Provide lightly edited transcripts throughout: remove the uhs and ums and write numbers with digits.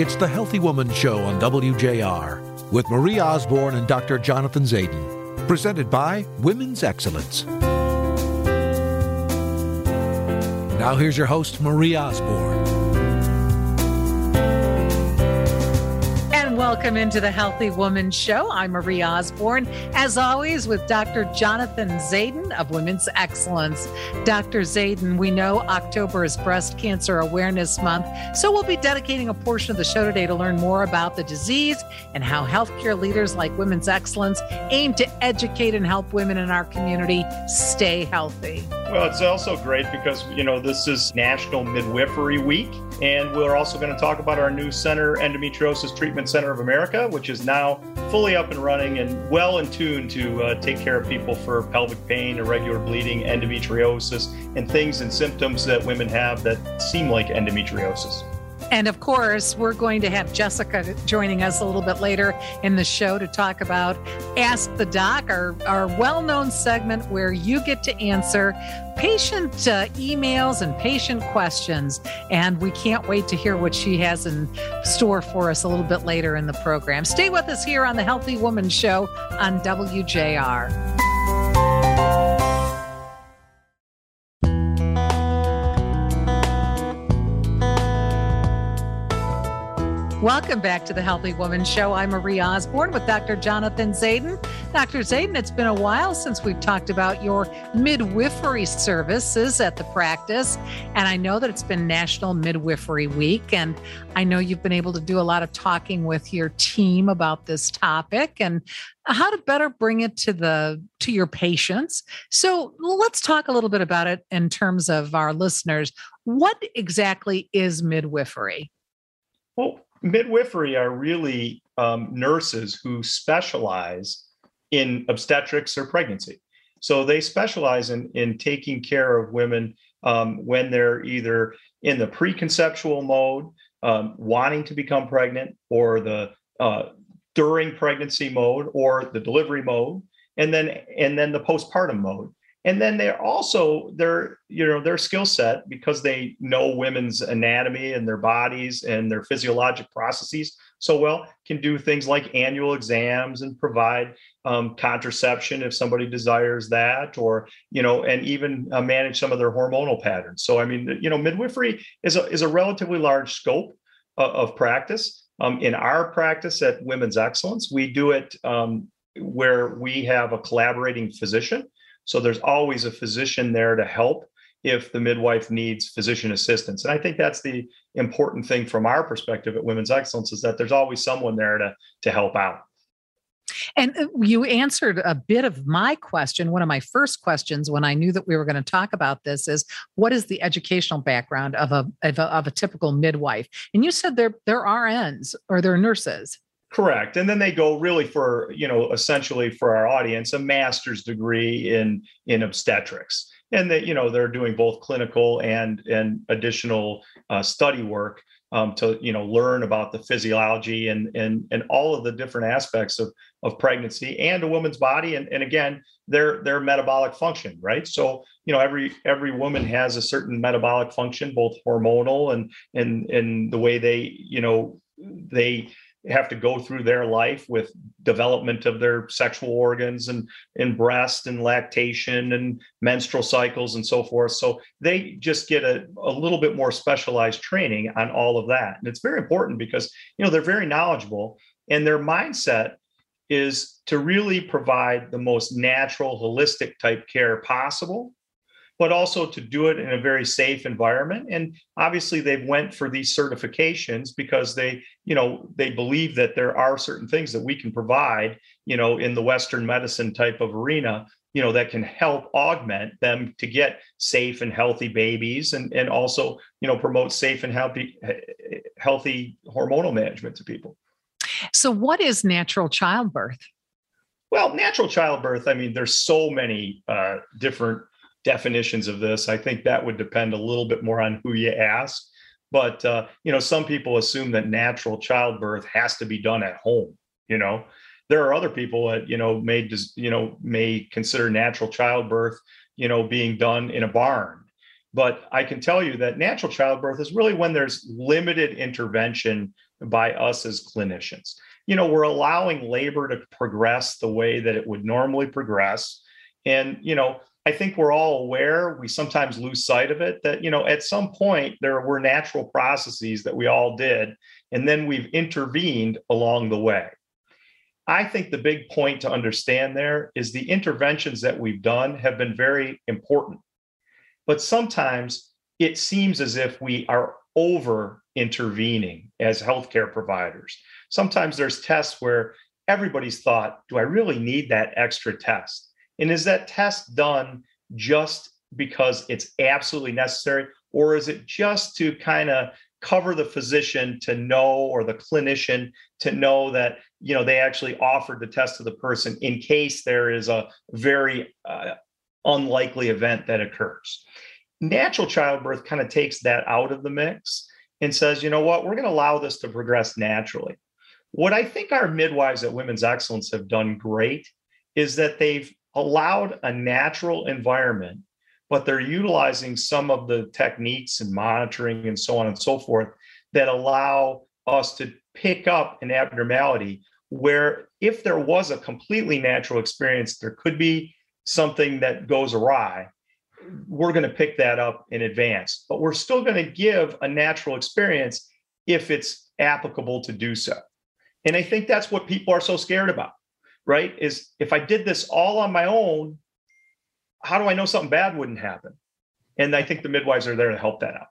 It's The Healthy Woman Show on WJR with Marie Osborne and Dr. Jonathan Zayden, presented by Women's Excellence. Now here's your host, Marie Osborne. And welcome into The Healthy Woman Show. I'm Marie Osborne, as always, with Dr. Jonathan Zayden of Women's Excellence. Dr. Zayden, we know October is Breast Cancer Awareness Month, so we'll be dedicating a portion of the show today to learn more about the disease and how healthcare leaders like Women's Excellence aim to educate and help women in our community stay healthy. Well, it's also great because, you know, this is National Midwifery Week, and we're also going to talk about our new center, Endometriosis Treatment Center of America, which is now fully up and running and well in tune to take care of people for pelvic pain, irregular bleeding, endometriosis, and things and symptoms that women have that seem like endometriosis. And of course, we're going to have Jessica joining us a little bit later in the show to talk about Ask the Doc, our well-known segment where you get to answer patient emails and patient questions. And we can't wait to hear what she has in store for us a little bit later in the program. Stay with us here on The Healthy Woman Show on WJR. Welcome back to The Healthy Woman Show. I'm Marie Osborne with Dr. Jonathan Zayden. Dr. Zayden, it's been a while since we've talked about your midwifery services at the practice. And I know that it's been National Midwifery Week. And I know you've been able to do a lot of talking with your team about this topic and how to better bring it to your patients. So let's talk a little bit about it in terms of our listeners. What exactly is midwifery? Well, midwifery are really nurses who specialize in obstetrics or pregnancy. So they specialize in taking care of women when they're either in the preconceptual mode, wanting to become pregnant, or the during pregnancy mode, or the delivery mode, and then the postpartum mode. And then they're also their skill set, because they know women's anatomy and their bodies and their physiologic processes so well, can do things like annual exams and provide contraception if somebody desires that, or, you know, and even manage some of their hormonal patterns. So, I mean, you know, midwifery is a relatively large scope of practice. In our practice at Women's Excellence, we do it where we have a collaborating physician. So there's always a physician there to help if the midwife needs physician assistance. And I think that's the important thing from our perspective at Women's Excellence, is that there's always someone there to help out. And you answered a bit of my question. One of my first questions when I knew that we were going to talk about this is, what is the educational background of a typical midwife? And you said they're RNs, or they're nurses. Correct. And then they go really for, you know, essentially for our audience, a master's degree in obstetrics. And that, you know, they're doing both clinical and additional study work to, you know, learn about the physiology and all of the different aspects of pregnancy and a woman's body. And again, their metabolic function, right? So, you know, every woman has a certain metabolic function, both hormonal and the way they, you know, they have to go through their life with development of their sexual organs and breast and lactation and menstrual cycles and so forth. So they just get a little bit more specialized training on all of that. And it's very important because, you know, they're very knowledgeable, and their mindset is to really provide the most natural, holistic type care possible, but also to do it in a very safe environment. And obviously they've went for these certifications because they, you know, they believe that there are certain things that we can provide, you know, in the Western medicine type of arena, you know, that can help augment them to get safe and healthy babies, and also, you know, promote safe and healthy hormonal management to people. So what is natural childbirth? Well, natural childbirth, I mean, there's so many different definitions of this. I think that would depend a little bit more on who you ask. But, you know, some people assume that natural childbirth has to be done at home. You know, there are other people that, you know, may consider natural childbirth, you know, being done in a barn. But I can tell you that natural childbirth is really when there's limited intervention by us as clinicians. You know, we're allowing labor to progress the way that it would normally progress. And, you know, I think we're all aware, we sometimes lose sight of it, that, you know, at some point there were natural processes that we all did, and then we've intervened along the way. I think the big point to understand there is the interventions that we've done have been very important. But sometimes it seems as if we are over-intervening as healthcare providers. Sometimes there's tests where everybody's thought, do I really need that extra test? And is that test done just because it's absolutely necessary? Or is it just to kind of cover the physician to know, or the clinician to know that, you know, they actually offered the test to the person in case there is a very unlikely event that occurs? Natural childbirth kind of takes that out of the mix and says, you know what, we're going to allow this to progress naturally. What I think our midwives at Women's Excellence have done great is that they've allowed a natural environment, but they're utilizing some of the techniques and monitoring and so on and so forth that allow us to pick up an abnormality where, if there was a completely natural experience, there could be something that goes awry. We're going to pick that up in advance, but we're still going to give a natural experience if it's applicable to do so. And I think that's what people are so scared about, right? Is if I did this all on my own, how do I know something bad wouldn't happen? And I think the midwives are there to help that out.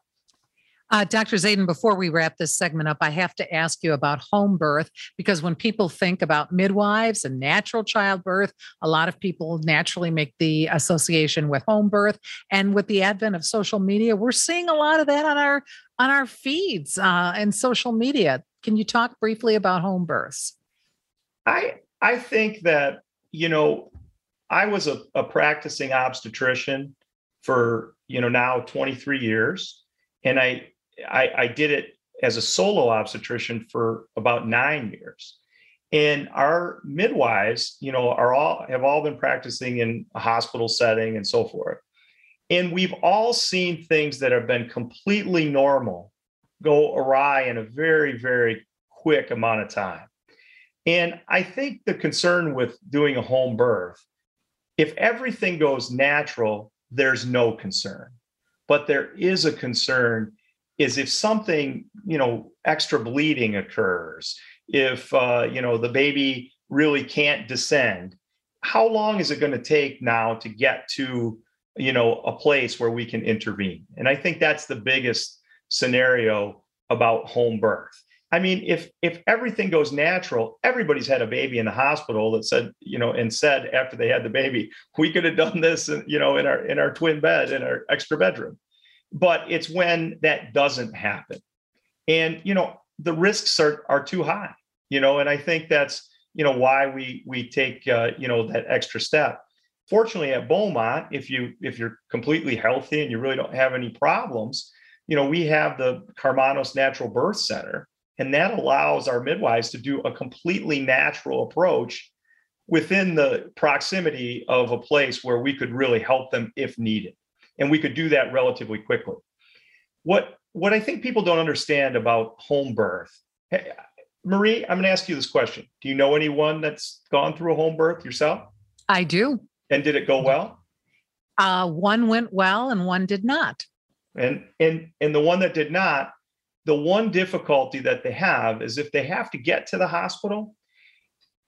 Dr. Zayden, before we wrap this segment up, I have to ask you about home birth, because when people think about midwives and natural childbirth, a lot of people naturally make the association with home birth. And with the advent of social media, we're seeing a lot of that on our feeds and social media. Can you talk briefly about home births? I think that, you know, I was a practicing obstetrician for, you know, now 23 years. And I did it as a solo obstetrician for about 9 years. And our midwives, you know, have all been practicing in a hospital setting and so forth. And we've all seen things that have been completely normal go awry in a very, very quick amount of time. And I think the concern with doing a home birth, if everything goes natural, there's no concern. But there is a concern, is if something, you know, extra bleeding occurs, if, you know, the baby really can't descend, how long is it going to take now to get to, you know, a place where we can intervene? And I think that's the biggest scenario about home birth. I mean, if everything goes natural, everybody's had a baby in the hospital that said, you know, and said after they had the baby, we could have done this, you know, in our twin bed, in our extra bedroom. But it's when that doesn't happen. And, you know, the risks are too high, you know, and I think that's, you know, why we take, you know, that extra step. Fortunately, at Beaumont, if you're completely healthy and you really don't have any problems, you know, we have the Carmanos Natural Birth Center. And that allows our midwives to do a completely natural approach within the proximity of a place where we could really help them if needed. And we could do that relatively quickly. What I think people don't understand about home birth, hey, Marie, I'm going to ask you this question. Do you know anyone that's gone through a home birth yourself? I do. And did it go well? One went well and one did not. And the one that did not, the one difficulty that they have is if they have to get to the hospital.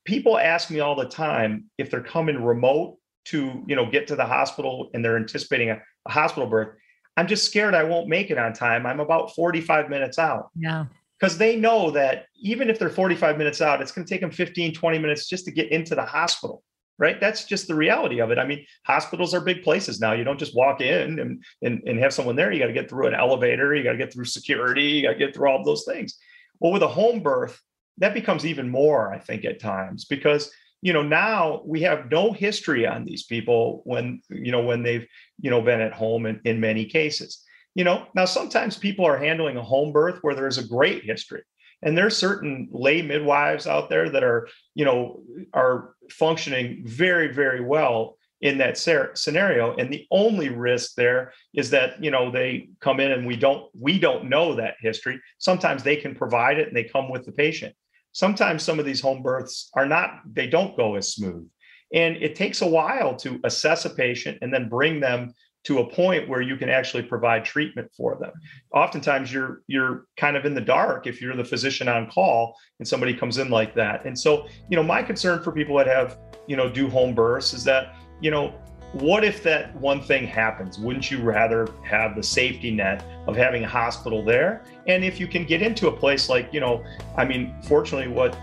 People ask me all the time if they're coming remote to, you know, get to the hospital and they're anticipating a hospital birth. I'm just scared I won't make it on time. I'm about 45 minutes out. Yeah. Because they know that even if they're 45 minutes out, it's going to take them 15, 20 minutes just to get into the hospital. Right. That's just the reality of it. I mean, hospitals are big places now. You don't just walk in and have someone there. You got to get through an elevator. You got to get through security. You got to get through all of those things. Well, with a home birth, that becomes even more, I think, at times, because, you know, now we have no history on these people when they've, you know, been at home in many cases. You know, now sometimes people are handling a home birth where there is a great history. And there are certain lay midwives out there that are, you know, are functioning very, very well in that scenario. And the only risk there is that, you know, they come in and we don't know that history. Sometimes they can provide it and they come with the patient. Sometimes some of these home births are not, they don't go as smooth. And it takes a while to assess a patient and then bring them to a point where you can actually provide treatment for them. Oftentimes you're kind of in the dark if you're the physician on call and somebody comes in like that. And so, you know, my concern for people that have, you know, do home births is that, you know, what if that one thing happens? Wouldn't you rather have the safety net of having a hospital there? And if you can get into a place like, you know, I mean, fortunately what,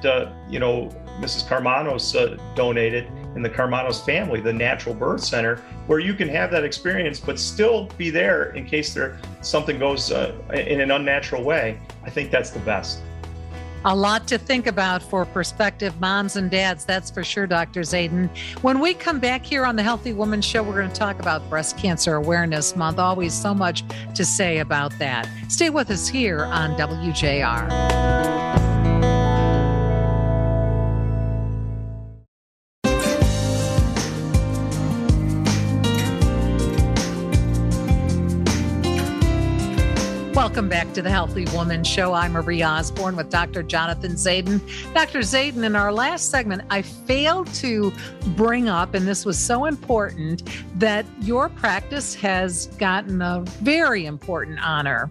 you know, Mrs. Carmanos donated in the Carmanos family, the Natural Birth Center, where you can have that experience, but still be there in case there something goes in an unnatural way. I think that's the best. A lot to think about for prospective moms and dads, that's for sure, Dr. Zayden. When we come back here on the Healthy Woman Show, we're going to talk about Breast Cancer Awareness Month. Always so much to say about that. Stay with us here on WJR. Welcome back to the Healthy Woman Show. I'm Marie Osborne with Dr. Jonathan Zayden. Dr. Zayden, in our last segment, I failed to bring up, and this was so important, that your practice has gotten a very important honor.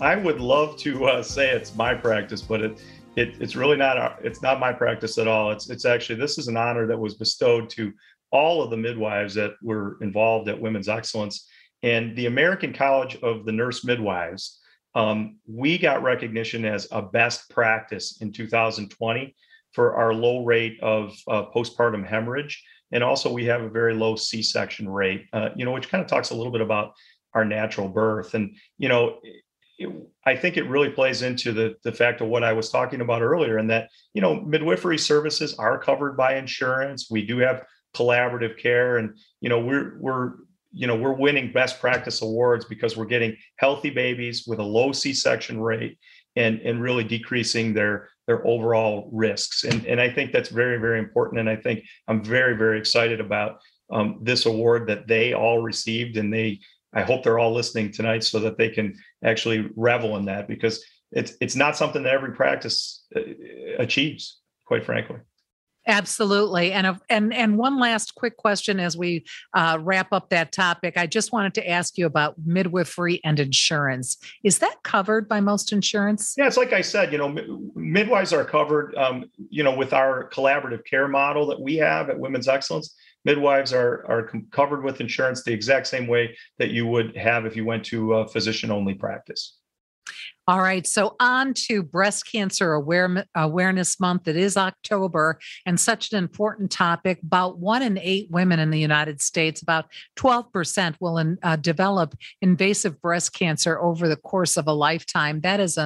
I would love to say it's my practice, but it's really not. It's not my practice at all. It's actually, this is an honor that was bestowed to all of the midwives that were involved at Women's Excellence. And the American College of the Nurse Midwives, we got recognition as a best practice in 2020 for our low rate of postpartum hemorrhage. And also we have a very low C-section rate, you know, which kind of talks a little bit about our natural birth. And, you know, I think it really plays into the fact of what I was talking about earlier, and that, you know, midwifery services are covered by insurance. We do have collaborative care, and, you know, we're winning best practice awards because we're getting healthy babies with a low C-section rate and really decreasing their overall risks. And I think that's very, very important. And I think I'm very, very excited about this award that they all received. And I hope they're all listening tonight so that they can actually revel in that, because it's not something that every practice achieves, quite frankly. Absolutely. And one last quick question as we wrap up that topic. I just wanted to ask you about midwifery and insurance. Is that covered by most insurance? Yeah, it's like I said, you know, midwives are covered, you know, with our collaborative care model that we have at Women's Excellence. Midwives are covered with insurance the exact same way that you would have if you went to a physician-only practice. All right, so on to Breast Cancer Awareness Month. It is October, and such an important topic. About 1 in 8 women in the United States, about 12%, will develop invasive breast cancer over the course of a lifetime. That is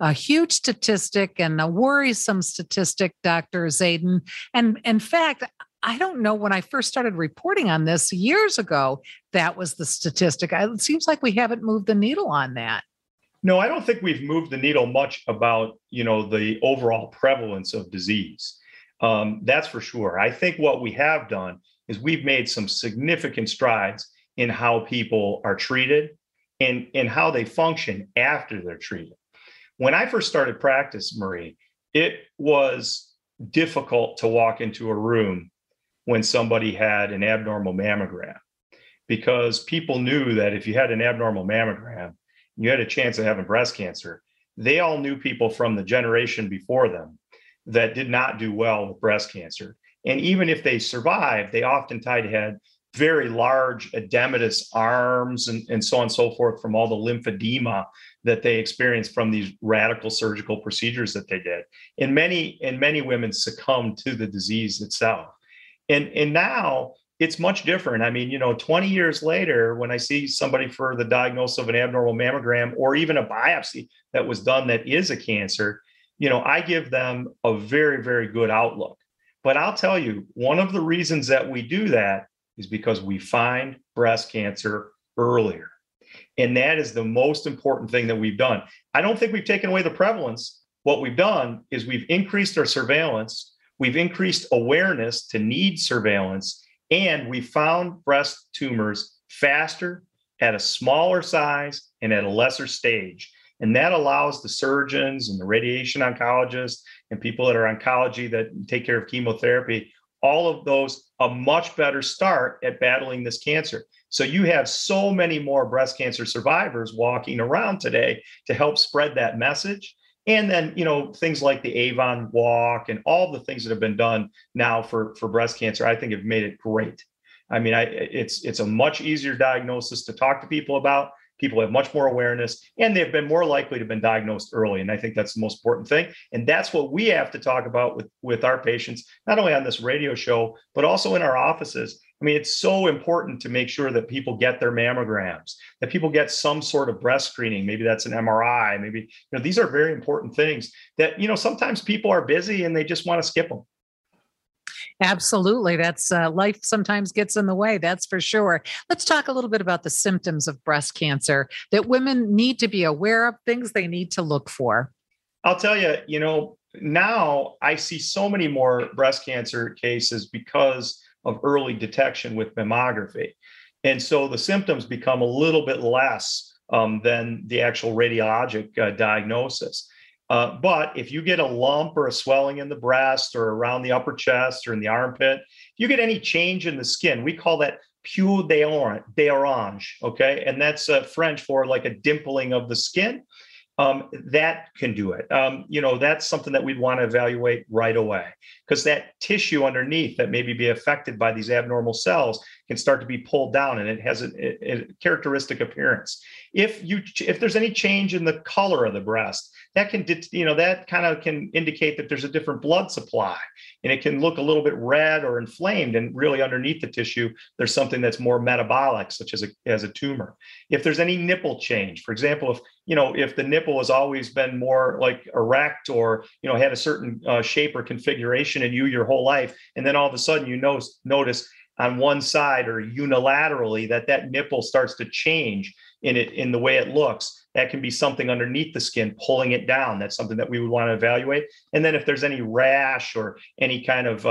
a huge statistic and a worrisome statistic, Dr. Zayden. And in fact, I don't know, when I first started reporting on this years ago, that was the statistic. It seems like we haven't moved the needle on that. No, I don't think we've moved the needle much about, you know, the overall prevalence of disease. That's for sure. I think what we have done is we've made some significant strides in how people are treated and how they function after they're treated. When I first started practice, Marie, it was difficult to walk into a room when somebody had an abnormal mammogram, because people knew that if you had an abnormal mammogram, you had a chance of having breast cancer. They all knew people from the generation before them that did not do well with breast cancer. And even if they survived, they oftentimes had very large edematous arms and so on and so forth from all the lymphedema that they experienced from these radical surgical procedures that they did. And many women succumbed to the disease itself. And now, it's much different. I mean, you know, 20 years later, when I see somebody for the diagnosis of an abnormal mammogram or even a biopsy that was done that is a cancer, you know, I give them a very, very good outlook. But I'll tell you, one of the reasons that we do that is because we find breast cancer earlier. And that is the most important thing that we've done. I don't think we've taken away the prevalence. What we've done is we've increased our surveillance. We've increased awareness to need surveillance. And we found breast tumors faster, at a smaller size, and at a lesser stage. And that allows the surgeons and the radiation oncologists and people that are oncology that take care of chemotherapy, all of those, a much better start at battling this cancer. So you have so many more breast cancer survivors walking around today to help spread that message. And then, you know, things like the Avon Walk and all the things that have been done now for breast cancer, I think have made it great. I mean, it's a much easier diagnosis to talk to people about. People have much more awareness, and they've been more likely to have been diagnosed early. And I think that's the most important thing. And that's what we have to talk about with our patients, not only on this radio show, but also in our offices. I mean, it's so important to make sure that people get their mammograms, that people get some sort of breast screening. Maybe that's an MRI. Maybe, you know, these are very important things that, you know, sometimes people are busy and they just want to skip them. Absolutely. That's life sometimes gets in the way. That's for sure. Let's talk a little bit about the symptoms of breast cancer that women need to be aware of, things they need to look for. I'll tell you, you know, now I see so many more breast cancer cases because of early detection with mammography. And so the symptoms become a little bit less than the actual radiologic diagnosis. But if you get a lump or a swelling in the breast or around the upper chest or in the armpit, if you get any change in the skin, we call that peau d'orange, okay? And that's French for like a dimpling of the skin. That can do it. You know, that's something that we'd want to evaluate right away, because that tissue underneath that maybe be affected by these abnormal cells can start to be pulled down, and it has a characteristic appearance. If there's any change in the color of the breast, that can, you know, that kind of can indicate that there's a different blood supply, and it can look a little bit red or inflamed, and really underneath the tissue, there's something that's more metabolic, such as a tumor. If there's any nipple change, for example, if the nipple has always been more like erect or, you know, had a certain shape or configuration in you your whole life, and then all of a sudden you notice on one side or unilaterally that nipple starts to change in the way it looks, that can be something underneath the skin pulling it down. That's something that we would want to evaluate. And then if there's any rash or any kind of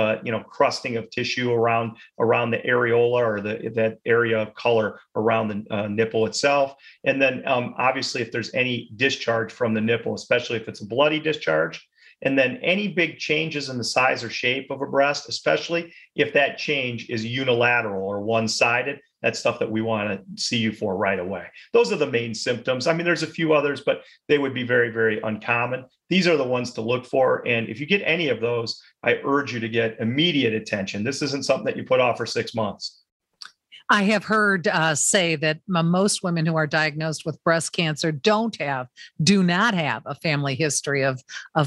crusting of tissue around the areola or that area of color around the nipple itself. And then obviously if there's any discharge from the nipple, especially if it's a bloody discharge. And then any big changes in the size or shape of a breast, especially if that change is unilateral or one-sided, that's stuff that we want to see you for right away. Those are the main symptoms. I mean, there's a few others, but they would be very, very uncommon. These are the ones to look for. And if you get any of those, I urge you to get immediate attention. This isn't something that you put off for 6 months. I have heard say that most women who are diagnosed with breast cancer do not have a family history of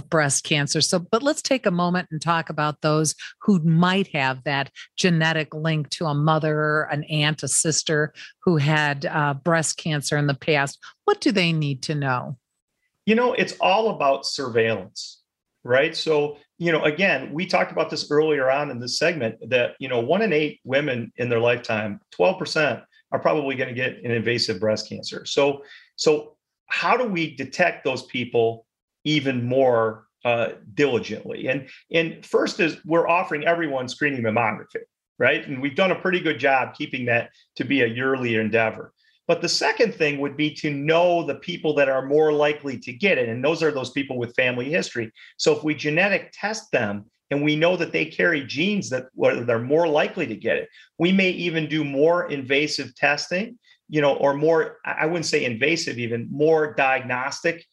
breast cancer. So, but let's take a moment and talk about those who might have that genetic link to a mother, an aunt, a sister who had breast cancer in the past. What do they need to know? You know, it's all about surveillance, right? So, you know, again, we talked about this earlier on in this segment that, you know, 1 in 8 women in their lifetime, 12% are probably going to get an invasive breast cancer. So how do we detect those people even more diligently? And first is we're offering everyone screening mammography, right? And we've done a pretty good job keeping that to be a yearly endeavor. But the second thing would be to know the people that are more likely to get it. And those are those people with family history. So if we genetic test them and we know that they carry genes that they're more likely to get it, we may even do more invasive testing, you know, or more, I wouldn't say invasive, even more diagnostic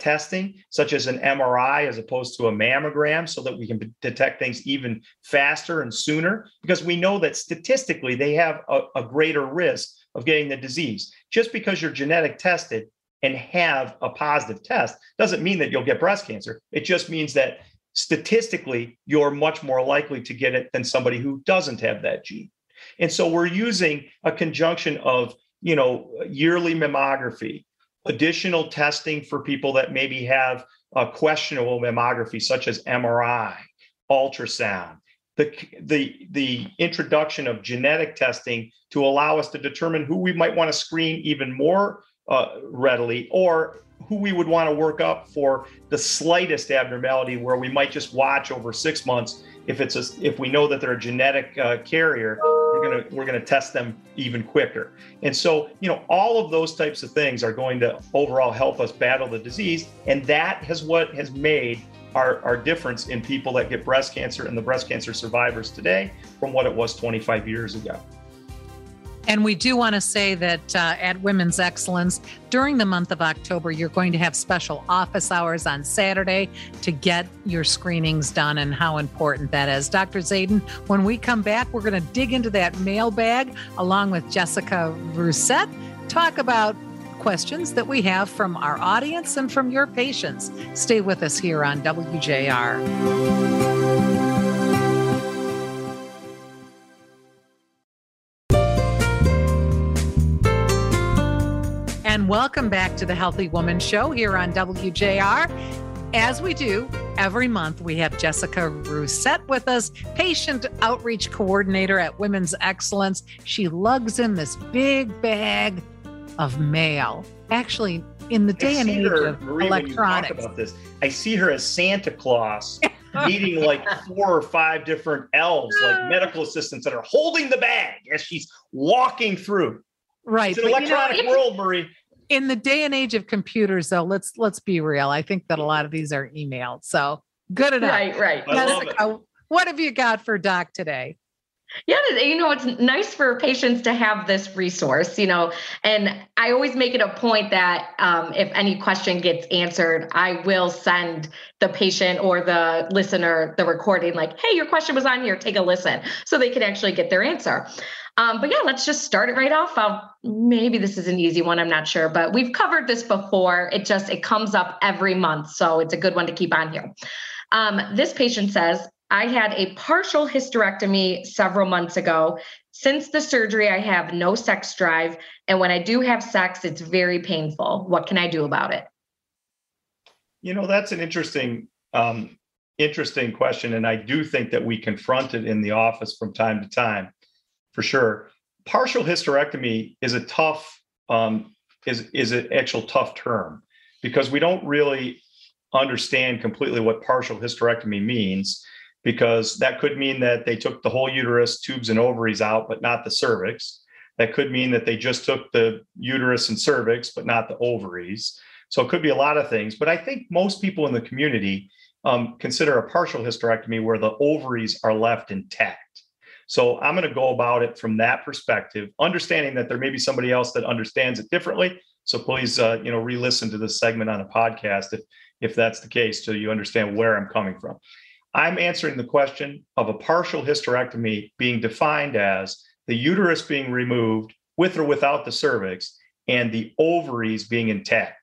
testing, such as an MRI as opposed to a mammogram, so that we can detect things even faster and sooner, because we know that statistically they have a greater risk of getting the disease. Just because you're genetic tested and have a positive test doesn't mean that you'll get breast cancer. It just means that statistically, you're much more likely to get it than somebody who doesn't have that gene. And so we're using a conjunction of, you know, yearly mammography, additional testing for people that maybe have a questionable mammography, such as MRI, ultrasound, the introduction of genetic testing to allow us to determine who we might want to screen even more readily, or who we would want to work up for the slightest abnormality, where we might just watch over 6 months. If we know that they're a genetic carrier, we're gonna test them even quicker. And so, you know, all of those types of things are going to overall help us battle the disease, and that is what has made our difference in people that get breast cancer and the breast cancer survivors today from what it was 25 years ago. And we do want to say that at Women's Excellence, during the month of October, you're going to have special office hours on Saturday to get your screenings done and how important that is. Dr. Zayden, when we come back, we're going to dig into that mailbag along with Jessica Rousset, talk about questions that we have from our audience and from your patients. Stay with us here on WJR. And welcome back to the Healthy Woman Show here on WJR. As we do every month, we have Jessica Rousset with us, patient outreach coordinator at Women's Excellence. She lugs in this big bag of mail. Actually, in the day and age of electronics. When you talk about this, I see her as Santa Claus meeting like 4 or 5 different elves, like medical assistants that are holding the bag as she's walking through. Right. It's an electronic world, Marie. In the day and age of computers, though, let's be real. I think that a lot of these are emailed. So good enough. Right. Jessica, what have you got for Doc today? Yeah, you know, it's nice for patients to have this resource, you know, and I always make it a point that if any question gets answered, I will send the patient or the listener the recording like, hey, your question was on here. Take a listen so they can actually get their answer. But yeah, let's just start it right off. Maybe this is an easy one. I'm not sure, but we've covered this before. It comes up every month. So it's a good one to keep on here. This patient says, I had a partial hysterectomy several months ago. Since the surgery, I have no sex drive. And when I do have sex, it's very painful. What can I do about it? You know, that's an interesting question. And I do think that we confront it in the office from time to time. For sure. Partial hysterectomy is a tough, is an actual tough term because we don't really understand completely what partial hysterectomy means, because that could mean that they took the whole uterus, tubes and ovaries out, but not the cervix. That could mean that they just took the uterus and cervix, but not the ovaries. So it could be a lot of things, but I think most people in the community consider a partial hysterectomy where the ovaries are left intact. So I'm going to go about it from that perspective, understanding that there may be somebody else that understands it differently. So please, re-listen to this segment on a podcast if that's the case, so you understand where I'm coming from. I'm answering the question of a partial hysterectomy being defined as the uterus being removed with or without the cervix and the ovaries being intact.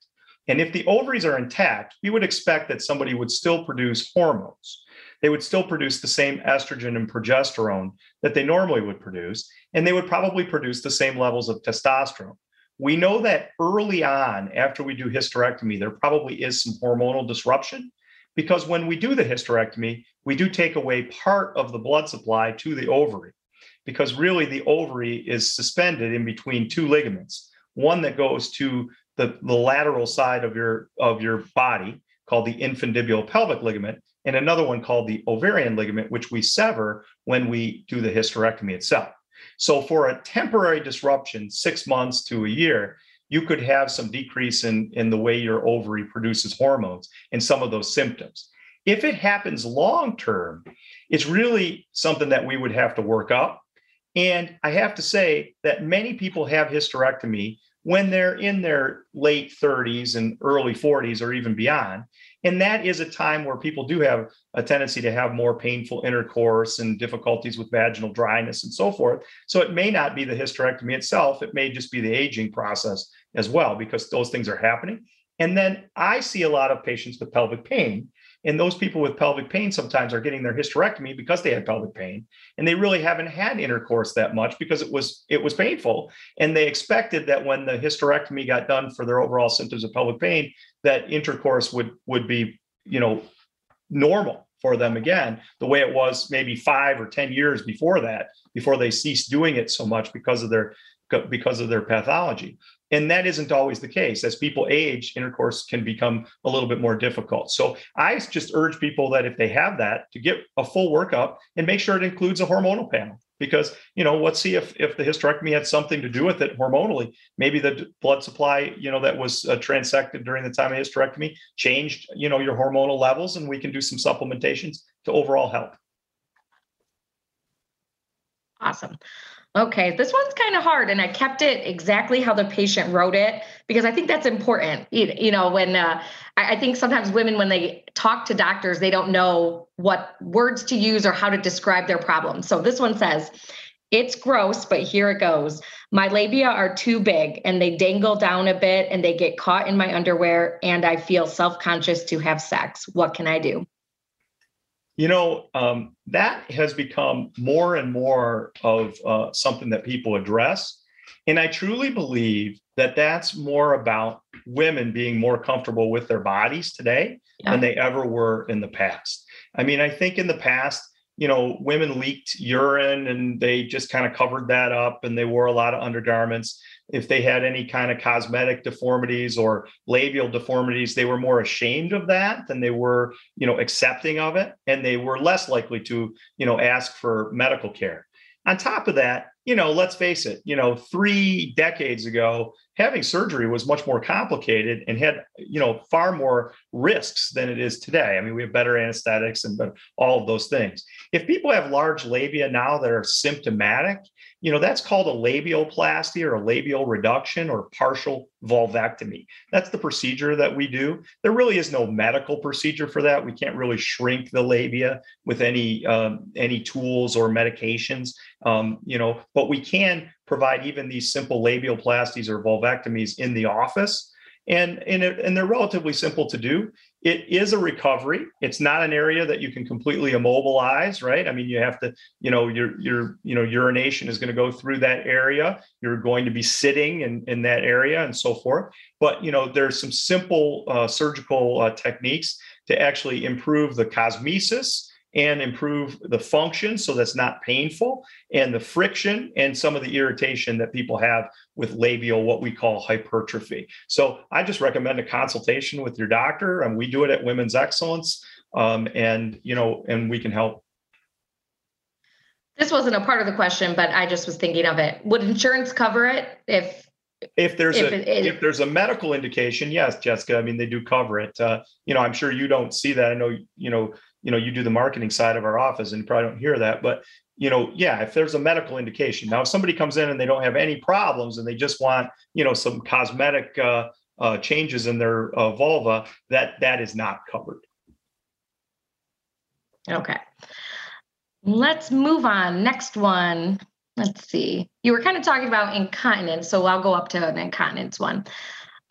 And if the ovaries are intact, we would expect that somebody would still produce hormones. They would still produce the same estrogen and progesterone that they normally would produce, and they would probably produce the same levels of testosterone. We know that early on, after we do hysterectomy, there probably is some hormonal disruption, because when we do the hysterectomy, we do take away part of the blood supply to the ovary, because really the ovary is suspended in between 2 ligaments, one that goes to the lateral side of your body called the infundibulopelvic ligament, and another one called the ovarian ligament, which we sever when we do the hysterectomy itself. So for a temporary disruption, 6 months to a year, you could have some decrease in the way your ovary produces hormones and some of those symptoms. If it happens long-term, it's really something that we would have to work up. And I have to say that many people have hysterectomy when they're in their late 30s and early 40s or even beyond. And that is a time where people do have a tendency to have more painful intercourse and difficulties with vaginal dryness and so forth. So it may not be the hysterectomy itself. It may just be the aging process as well, because those things are happening. And then I see a lot of patients with pelvic pain, and those people with pelvic pain sometimes are getting their hysterectomy because they had pelvic pain, and they really haven't had intercourse that much because it was painful. And they expected that when the hysterectomy got done for their overall symptoms of pelvic pain, that intercourse would be, you know, normal for them again, the way it was maybe 5 or 10 years before that, before they ceased doing it so much because of their pathology. And that isn't always the case. As people age, intercourse can become a little bit more difficult. So I just urge people that if they have that, to get a full workup and make sure it includes a hormonal panel. Because, you know, let's see if the hysterectomy had something to do with it hormonally. Maybe the blood supply, you know, that was transected during the time of hysterectomy changed, you know, your hormonal levels, and we can do some supplementations to overall help. Awesome. Okay, this one's kind of hard, and I kept it exactly how the patient wrote it because I think that's important. You know, when I think sometimes women, when they talk to doctors, they don't know what words to use or how to describe their problem. So this one says, "It's gross, but here it goes. My labia are too big and they dangle down a bit and they get caught in my underwear and I feel self-conscious to have sex. What can I do?" You know, that has become more and more of something that people address. And I truly believe that that's more about women being more comfortable with their bodies today than they ever were in the past. I mean, I think in the past, you know, women leaked urine and they just kind of covered that up and they wore a lot of undergarments. If they had any kind of cosmetic deformities or labial deformities, they were more ashamed of that than they were, you know, accepting of it. And they were less likely to, you know, ask for medical care. On top of that, you know, let's face it, you know, 3 decades ago, having surgery was much more complicated and had, you know, far more risks than it is today. I mean, we have better anesthetics and all of those things. If people have large labia now that are symptomatic, you know, that's called a labioplasty or a labial reduction or partial vulvectomy. That's the procedure that we do. There really is no medical procedure for that. We can't really shrink the labia with any tools or medications, you know, but we can provide even these simple labioplasties or vulvectomies in the office. And they're relatively simple to do. It is a recovery. It's not an area that you can completely immobilize, right? I mean, you have to, you know, your urination is going to go through that area. You're going to be sitting in that area and so forth. But, you know, there's some simple surgical techniques to actually improve the cosmesis and improve the function so that's not painful, and the friction and some of the irritation that people have with labial, what we call hypertrophy. So I just recommend a consultation with your doctor, and we do it at Women's Excellence, and, you know, and we can help. This wasn't a part of the question, but I just was thinking of it. Would insurance cover it if there's a medical indication? Yes, Jessica. I mean, they do cover it. You know, I'm sure you don't see that. I know, you know, you do the marketing side of our office and you probably don't hear that, but, you know, yeah, if there's a medical indication. Now, if somebody comes in and they don't have any problems and they just want, you know, some cosmetic changes in their vulva, that is not covered. Okay. Let's move on. Next one. Let's see. You were kind of talking about incontinence, so I'll go up to an incontinence one.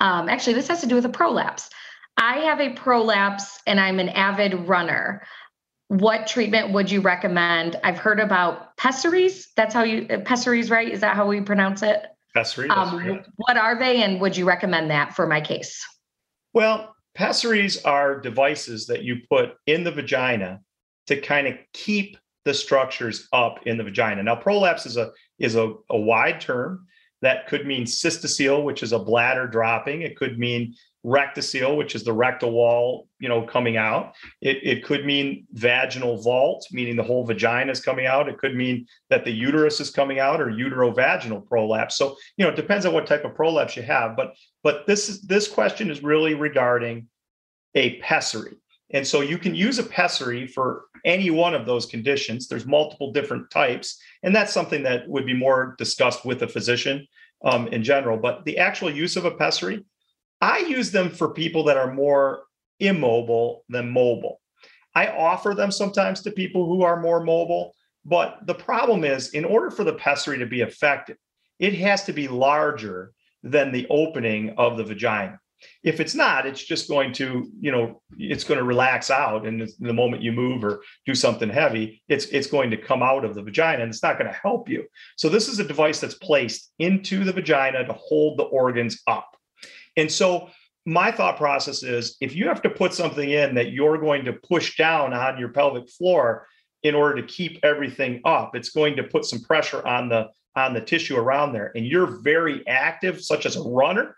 Actually, this has to do with a prolapse. I have a prolapse and I'm an avid runner. What treatment would you recommend? I've heard about pessaries. That's how you, pessaries, right? Is that how we pronounce it? Pessaries. What are they, and would you recommend that for my case? Well, pessaries are devices that you put in the vagina to kind of keep the structures up in the vagina. Now, prolapse is a wide term that could mean cystocele, which is a bladder dropping. It could mean rectocele, which is the rectal wall, you know, coming out. It could mean vaginal vault, meaning the whole vagina is coming out. It could mean that the uterus is coming out, or uterovaginal prolapse. So, you know, it depends on what type of prolapse you have. But this question is really regarding a pessary. And so you can use a pessary for any one of those conditions. There's multiple different types. And that's something that would be more discussed with a physician in general. But the actual use of a pessary, I use them for people that are more immobile than mobile. I offer them sometimes to people who are more mobile, but the problem is, in order for the pessary to be effective, it has to be larger than the opening of the vagina. If it's not, it's just going to, you know, it's going to relax out, and the moment you move or do something heavy, it's going to come out of the vagina, and it's not going to help you. So this is a device that's placed into the vagina to hold the organs up. And so my thought process is, if you have to put something in that you're going to push down on your pelvic floor in order to keep everything up, it's going to put some pressure on the on the tissue around there, and you're very active, such as a runner,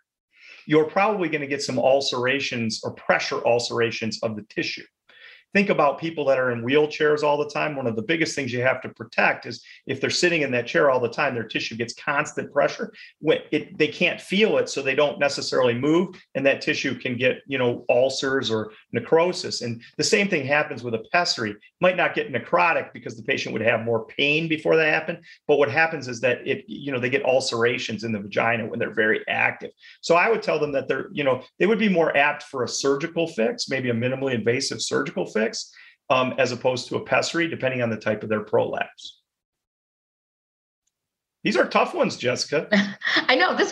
you're probably going to get some ulcerations or pressure ulcerations of the tissue. Think about people that are in wheelchairs all the time. One of the biggest things you have to protect is if they're sitting in that chair all the time, their tissue gets constant pressure. They can't feel it, so they don't necessarily move, and that tissue can get, ulcers or necrosis. And the same thing happens with a pessary. Might not get necrotic because the patient would have more pain before that happened, but what happens is that they get ulcerations in the vagina when they're very active. So I would tell them that they would be more apt for a surgical fix, maybe a minimally invasive surgical fix, as opposed to a pessary, depending on the type of their prolapse. These are tough ones, Jessica. I know this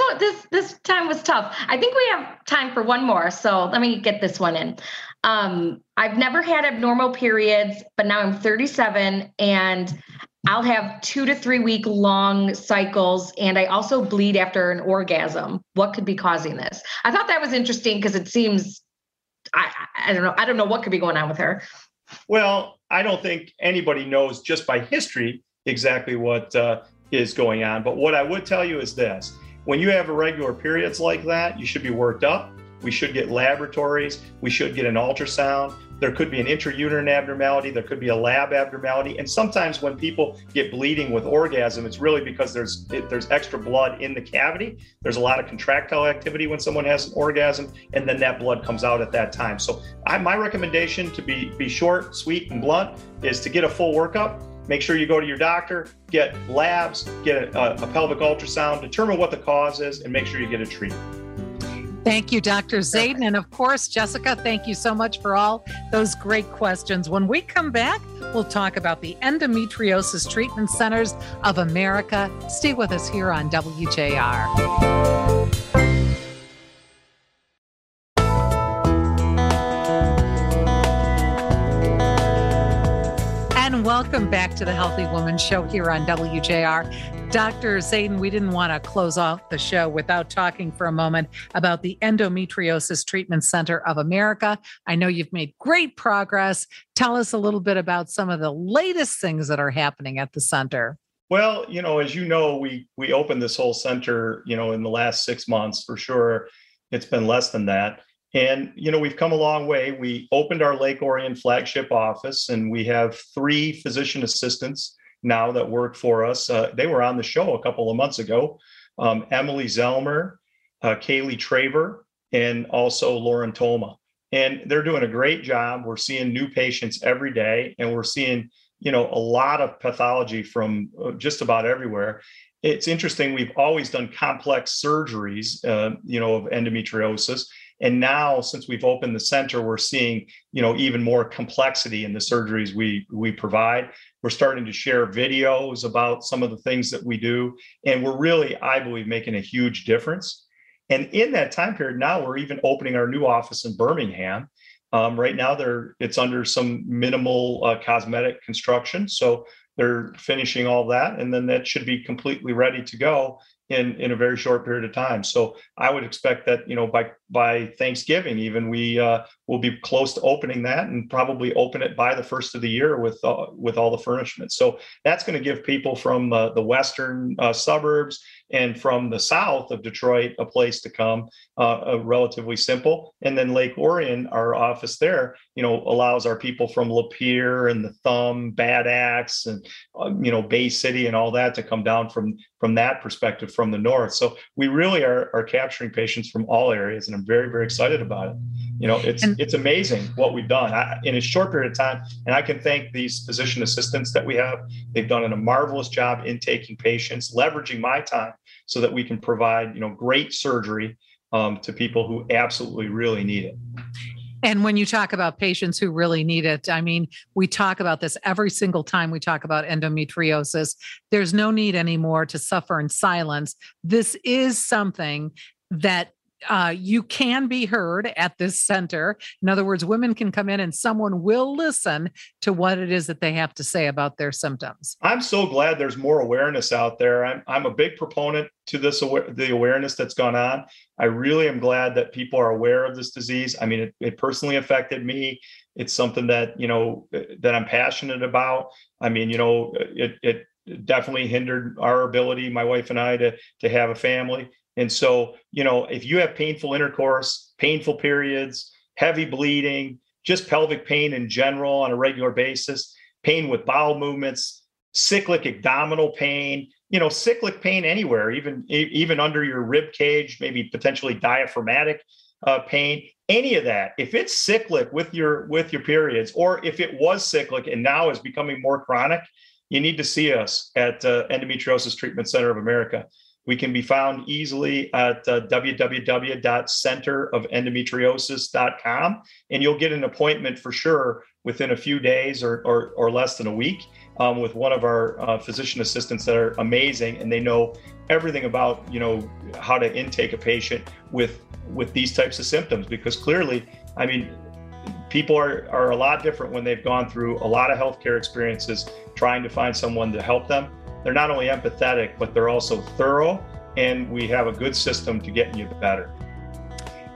time was tough. I think we have time for one more. So let me get this one in. I've never had abnormal periods, but now I'm 37 and I'll have 2 to 3 week long cycles. And I also bleed after an orgasm. What could be causing this? I thought that was interesting because it seems, I don't know. I don't know what could be going on with her. Well, I don't think anybody knows just by history exactly what is going on. But what I would tell you is this. When you have irregular periods like that, you should be worked up. We should get laboratories. We should get an ultrasound. There could be an intrauterine abnormality. There could be a lab abnormality. And sometimes when people get bleeding with orgasm, it's really because there's extra blood in the cavity. There's a lot of contractile activity when someone has an orgasm, and then that blood comes out at that time. So my recommendation, to be short, sweet, and blunt, is to get a full workup. Make sure you go to your doctor, get labs, get a pelvic ultrasound, determine what the cause is, and make sure you get a treatment. Thank you, Dr. Zayden. And of course, Jessica, thank you so much for all those great questions. When we come back, we'll talk about the Endometriosis Treatment Centers of America. Stay with us here on WJR. Welcome back to the Healthy Woman Show here on WJR. Dr. Zayden, we didn't want to close off the show without talking for a moment about the Endometriosis Treatment Center of America. I know you've made great progress. Tell us a little bit about some of the latest things that are happening at the center. Well, as you know, we opened this whole center, in the last 6 months for sure. It's been less than that. And, we've come a long way. We opened our Lake Orion flagship office, and we have 3 physician assistants now that work for us. They were on the show a couple of months ago. Emily Zelmer, Kaylee Traver, and also Lauren Tolma. And they're doing a great job. We're seeing new patients every day, and we're seeing, a lot of pathology from just about everywhere. It's interesting. We've always done complex surgeries, of endometriosis. And now, since we've opened the center, we're seeing, even more complexity in the surgeries we provide. We're starting to share videos about some of the things that we do. And we're really, I believe, making a huge difference. And in that time period, now we're even opening our new office in Birmingham. Right now, it's under some minimal cosmetic construction. So they're finishing all that. And then that should be completely ready to go in a very short period of time. So I would expect that, by Thanksgiving, even we will be close to opening that, and probably open it by the first of the year with all the furnishments. So that's going to give people from the western suburbs and from the south of Detroit a place to come, relatively simple. And then Lake Orion, our office there, allows our people from Lapeer and the Thumb, Bad Axe, and Bay City and all that to come down from that perspective from the north. So we really are capturing patients from all areas, and I'm very, very excited about it. It's amazing what we've done in a short period of time. And I can thank these physician assistants that we have. They've done a marvelous job in taking patients, leveraging my time so that we can provide, great surgery to people who absolutely really need it. And when you talk about patients who really need it, I mean, we talk about this every single time we talk about endometriosis. There's no need anymore to suffer in silence. This is something that you can be heard at this center. In other words, women can come in and someone will listen to what it is that they have to say about their symptoms. I'm so glad there's more awareness out there. I'm a big proponent to this, the awareness that's gone on. I really am glad that people are aware of this disease. I mean, it personally affected me. It's something that, that I'm passionate about. I mean, it definitely hindered our ability, my wife and I, to have a family. And so, you know, if you have painful intercourse, painful periods, heavy bleeding, just pelvic pain in general on a regular basis, pain with bowel movements, cyclic abdominal pain, you know, cyclic pain anywhere, even under your rib cage, maybe potentially diaphragmatic pain, any of that. If it's cyclic with your periods, or if it was cyclic and now is becoming more chronic, you need to see us at Endometriosis Treatment Center of America. We can be found easily at www.centerofendometriosis.com, and you'll get an appointment for sure within a few days or less than a week with one of our physician assistants that are amazing, and they know everything about, you know, how to intake a patient with these types of symptoms, because clearly, I mean, people are a lot different when they've gone through a lot of healthcare experiences trying to find someone to help them. They're not only empathetic, but they're also thorough, and we have a good system to get you better.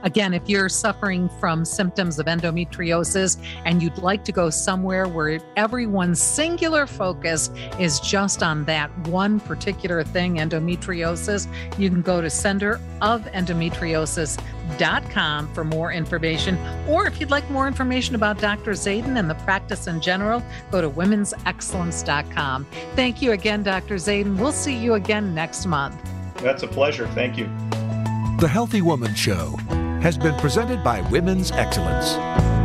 Again, if you're suffering from symptoms of endometriosis and you'd like to go somewhere where everyone's singular focus is just on that one particular thing, endometriosis, you can go to centerofendometriosis.com for more information. Or if you'd like more information about Dr. Zayden and the practice in general, go to womensexcellence.com. Thank you again, Dr. Zayden. We'll see you again next month. That's a pleasure. Thank you. The Healthy Woman Show has been presented by Women's Excellence.